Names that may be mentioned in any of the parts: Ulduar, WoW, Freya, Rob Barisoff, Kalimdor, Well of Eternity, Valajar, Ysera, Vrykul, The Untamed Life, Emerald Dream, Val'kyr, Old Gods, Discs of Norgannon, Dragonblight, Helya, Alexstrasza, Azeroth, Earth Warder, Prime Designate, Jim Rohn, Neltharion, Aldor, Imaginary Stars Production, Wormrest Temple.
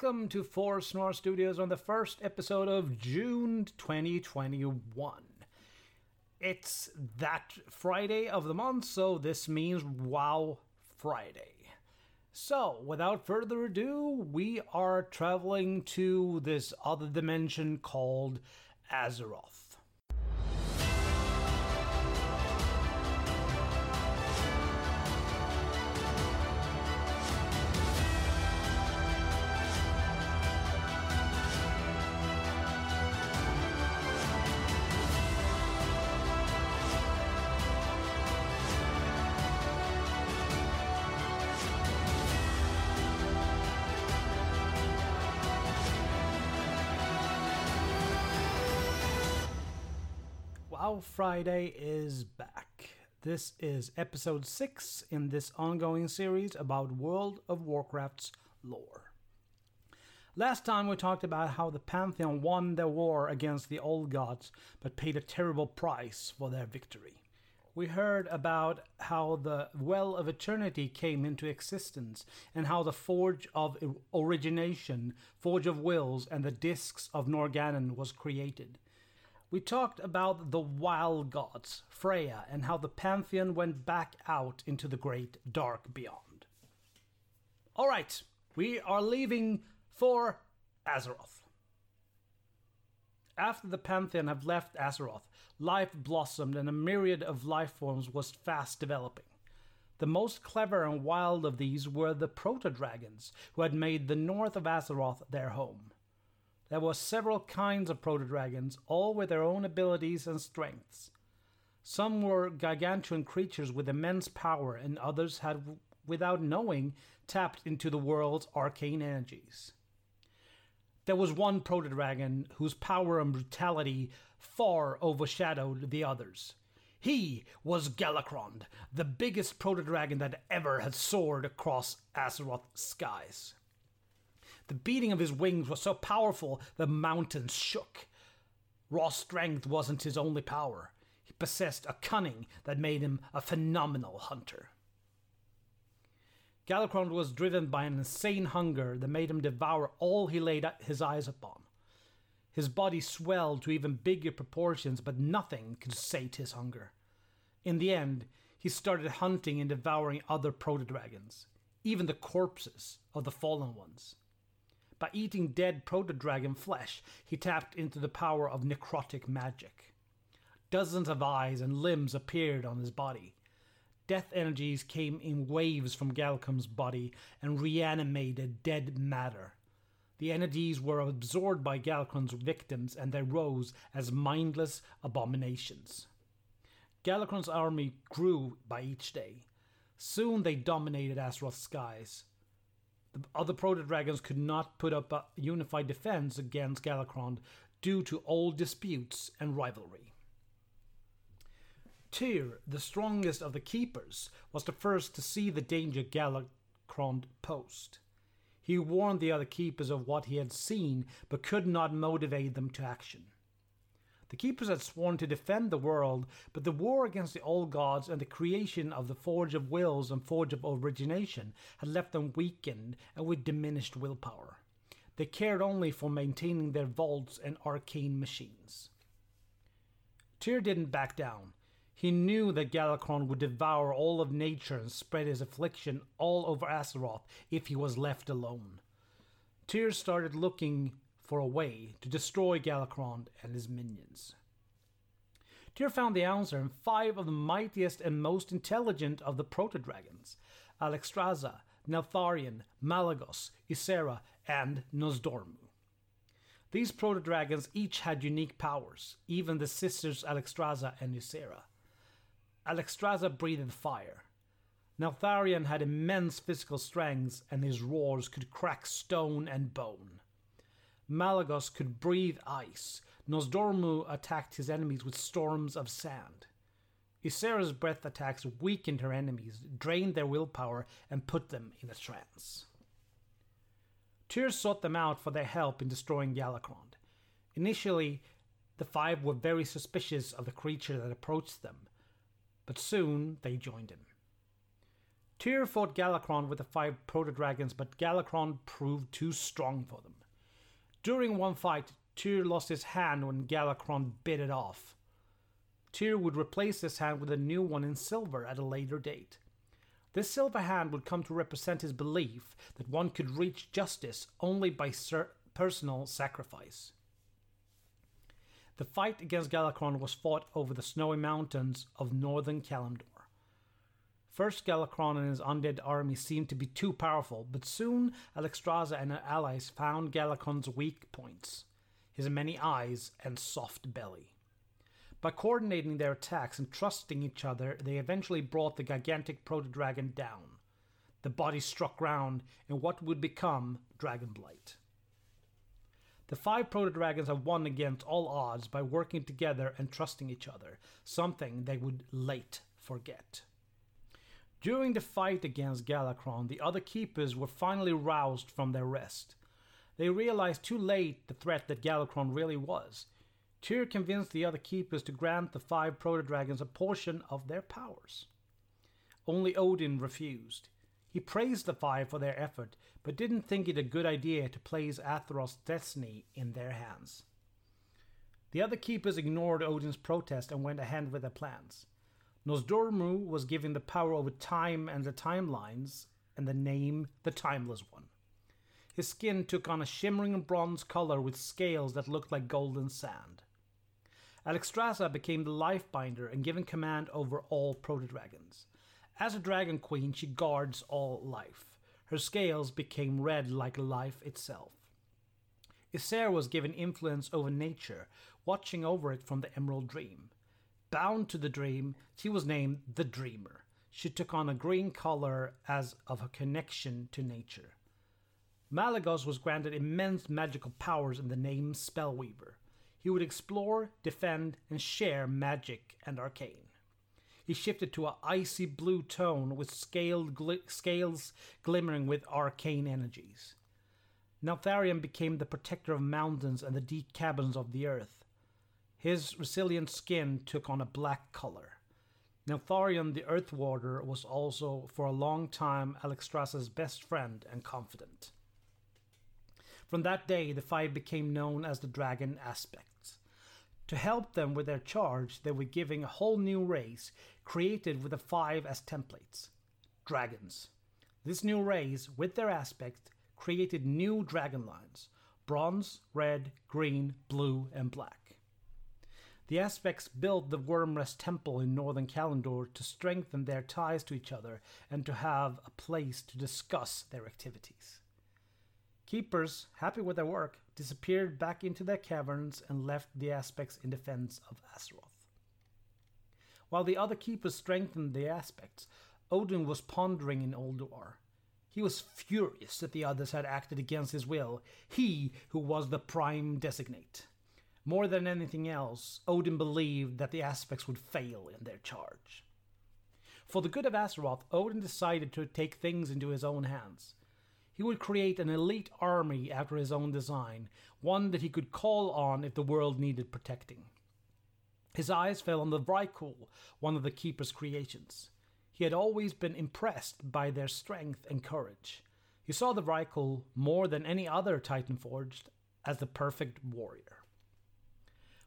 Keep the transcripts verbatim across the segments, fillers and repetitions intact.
Welcome to Forse Noir Studios on the first episode of June twenty twenty-one. It's that Friday of the month, so this means WoW Friday. So, without further ado, we are traveling to this other dimension called Azeroth. Friday is back. This is episode six in this ongoing series about World of Warcraft's lore. Last time we talked about how the Pantheon won their war against the Old Gods, but paid a terrible price for their victory. We heard about how the Well of Eternity came into existence, and how the Forge of Origination, Forge of Wills, and the Discs of Norgannon was created. We talked about the Wild Gods, Freya, and how the Pantheon went back out into the great dark beyond. Alright, we are leaving for Azeroth. After the Pantheon have left Azeroth, life blossomed and a myriad of life forms was fast developing. The most clever and wild of these were the proto-dragons, who had made the north of Azeroth their home. There were several kinds of proto-dragons, all with their own abilities and strengths. Some were gargantuan creatures with immense power, and others had, without knowing, tapped into the world's arcane energies. There was one proto-dragon whose power and brutality far overshadowed the others. He was Galakrond, the biggest proto-dragon that ever had soared across Azeroth's skies. The beating of his wings was so powerful the mountains shook. Raw strength wasn't his only power. He possessed a cunning that made him a phenomenal hunter. Galakrond was driven by an insane hunger that made him devour all he laid his eyes upon. His body swelled to even bigger proportions, but nothing could sate his hunger. In the end, he started hunting and devouring other proto-dragons, even the corpses of the fallen ones. By eating dead proto-dragon flesh, he tapped into the power of necrotic magic. Dozens of eyes and limbs appeared on his body. Death energies came in waves from Galakrond's body and reanimated dead matter. The energies were absorbed by Galakrond's victims, and they rose as mindless abominations. Galakrond's army grew by each day. Soon they dominated Azeroth's skies. The other proto-dragons could not put up a unified defense against Galakrond due to old disputes and rivalry. Tyr, the strongest of the Keepers, was the first to see the danger Galakrond posed. He warned the other Keepers of what he had seen, but could not motivate them to action. The Keepers had sworn to defend the world, but the war against the Old Gods and the creation of the Forge of Wills and Forge of Origination had left them weakened and with diminished willpower. They cared only for maintaining their vaults and arcane machines. Tyr didn't back down. He knew that Galakrond would devour all of nature and spread his affliction all over Azeroth if he was left alone. Tyr started looking for a way to destroy Galakrond and his minions. Tyr found the answer in five of the mightiest and most intelligent of the proto-dragons: Alexstrasza, Neltharion, Malygos, Ysera, and Nozdormu. These proto-dragons each had unique powers, even the sisters Alexstrasza and Ysera. Alexstrasza breathed fire. Neltharion had immense physical strength, and his roars could crack stone and bone. Malygos could breathe ice. Nozdormu attacked his enemies with storms of sand. Ysera's breath attacks weakened her enemies, drained their willpower, and put them in a trance. Tyr sought them out for their help in destroying Galakrond. Initially, the five were very suspicious of the creature that approached them, but soon they joined him. Tyr fought Galakrond with the five proto-dragons, but Galakrond proved too strong for them. During one fight, Tyr lost his hand when Galakrond bit it off. Tyr would replace this hand with a new one in silver at a later date. This silver hand would come to represent his belief that one could reach justice only by ser- personal sacrifice. The fight against Galakrond was fought over the snowy mountains of northern Kalimdor. First, Galakrond and his undead army seemed to be too powerful, but soon Alexstrasza and her allies found Galakrond's weak points, his many eyes and soft belly. By coordinating their attacks and trusting each other, they eventually brought the gigantic proto-dragon down. The body struck ground in what would become Dragonblight. The five proto-dragons have won against all odds by working together and trusting each other, something they would late forget. During the fight against Galakrond, the other keepers were finally roused from their rest. They realized too late the threat that Galakrond really was. Tyr convinced the other keepers to grant the five proto-dragons a portion of their powers. Only Odyn refused. He praised the five for their effort, but didn't think it a good idea to place Azeroth's destiny in their hands. The other keepers ignored Odin's protest and went ahead with their plans. Nozdormu was given the power over time and the timelines, and the name the Timeless One. His skin took on a shimmering bronze color with scales that looked like golden sand. Alexstrasza became the Lifebinder and given command over all proto-dragons. As a dragon queen, she guards all life. Her scales became red like life itself. Ysera was given influence over nature, watching over it from the Emerald Dream. Bound to the Dream, she was named the Dreamer. She took on a green color as of her connection to nature. Malygos was granted immense magical powers in the name Spellweaver. He would explore, defend, and share magic and arcane. He shifted to an icy blue tone with scaled gl- scales glimmering with arcane energies. Neltharion became the protector of mountains and the deep caverns of the earth. His resilient skin took on a black color. Neltharion the Earth Warder was also, for a long time, Alexstrasza's best friend and confidant. From that day, the five became known as the Dragon Aspects. To help them with their charge, they were giving a whole new race, created with the five as templates. Dragons. This new race, with their aspects, created new dragon lines. Bronze, red, green, blue, and black. The Aspects built the Wormrest Temple in northern Kalimdor to strengthen their ties to each other and to have a place to discuss their activities. Keepers, happy with their work, disappeared back into their caverns and left the Aspects in defense of Azeroth. While the other Keepers strengthened the Aspects, Odyn was pondering in Ulduar. He was furious that the others had acted against his will, he who was the Prime Designate. More than anything else, Odyn believed that the Aspects would fail in their charge. For the good of Azeroth, Odyn decided to take things into his own hands. He would create an elite army after his own design, one that he could call on if the world needed protecting. His eyes fell on the Vrykul, one of the Keeper's creations. He had always been impressed by their strength and courage. He saw the Vrykul, more than any other Titan forged, as the perfect warrior.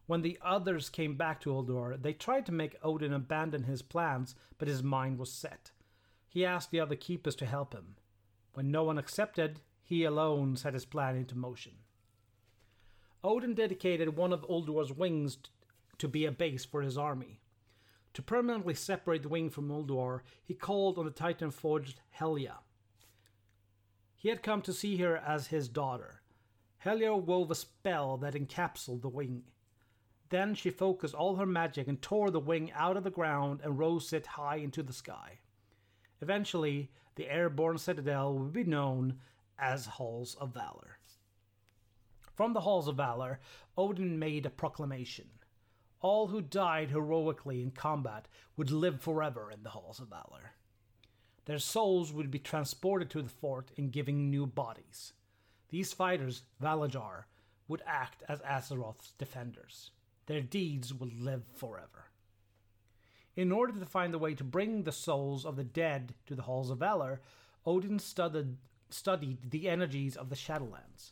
When the others came back to Aldor, they tried to make Odyn abandon his plans, but his mind was set. He asked the other keepers to help him. When no one accepted, he alone set his plan into motion. Odyn dedicated one of Ulduar's wings t- to be a base for his army. To permanently separate the wing from Ulduar, he called on the Titan forged Helya. He had come to see her as his daughter. Helya wove a spell that encapsulated the wing. Then she focused all her magic and tore the wing out of the ground and rose it high into the sky. Eventually, the airborne citadel would be known as Halls of Valor. From the Halls of Valor, Odyn made a proclamation. All who died heroically in combat would live forever in the Halls of Valor. Their souls would be transported to the fort and given new bodies. These fighters, Valajar, would act as Azeroth's defenders. Their deeds will live forever. In order to find the way to bring the souls of the dead to the Halls of Valor, Odyn studied, studied the energies of the Shadowlands.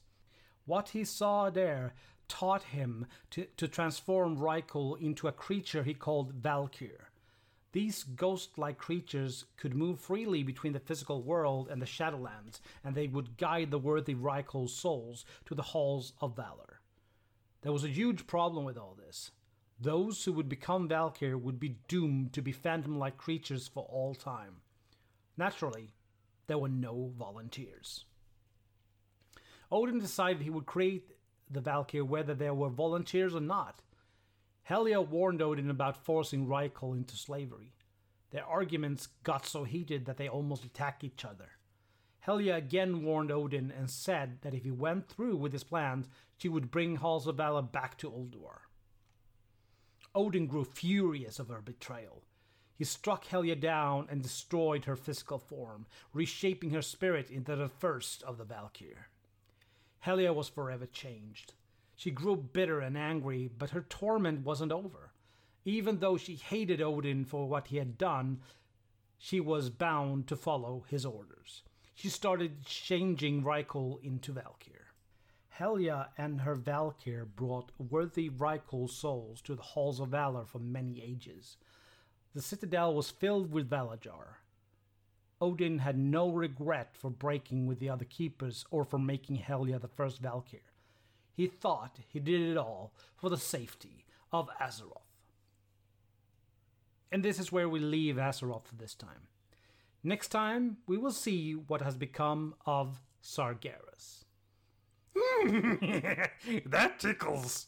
What he saw there taught him to, to transform Vrykul into a creature he called Val'kyr. These ghost-like creatures could move freely between the physical world and the Shadowlands, and they would guide the worthy Vrykul's souls to the Halls of Valor. There was a huge problem with all this. Those who would become Valkyr would be doomed to be phantom-like creatures for all time. Naturally, there were no volunteers. Odyn decided he would create the Valkyr whether there were volunteers or not. Helya warned Odyn about forcing Vrykul into slavery. Their arguments got so heated that they almost attacked each other. Helya again warned Odyn and said that if he went through with his plans, she would bring Halls of Valor back to Ulduar. Odyn grew furious of her betrayal. He struck Helya down and destroyed her physical form, reshaping her spirit into the first of the Valkyr. Helya was forever changed. She grew bitter and angry, but her torment wasn't over. Even though she hated Odyn for what he had done, she was bound to follow his orders. She started changing Vrykul into Valkyr. Helya and her Valkyr brought worthy Vrykul souls to the Halls of Valor for many ages. The citadel was filled with Valajar. Odyn had no regret for breaking with the other keepers or for making Helya the first Valkyr. He thought he did it all for the safety of Azeroth. And this is where we leave Azeroth for this time. Next time, we will see what has become of Sargeras. That tickles!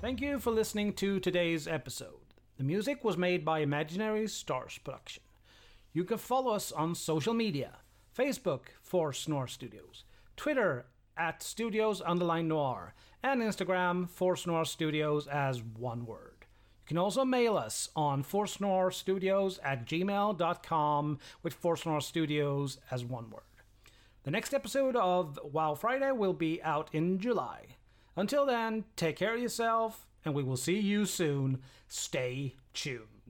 Thank you for listening to today's episode. The music was made by Imaginary Stars Production. You can follow us on social media. Facebook, Forse Noir Studios. Twitter, at Studios Underline Noir. And Instagram, Forse Noir Studios as one word. You can also mail us on Forse Noir Studios at gmail dot com with Forse Noir Studios as one word. The next episode of WoW Friday will be out in July. Until then, take care of yourself, and we will see you soon. Stay tuned.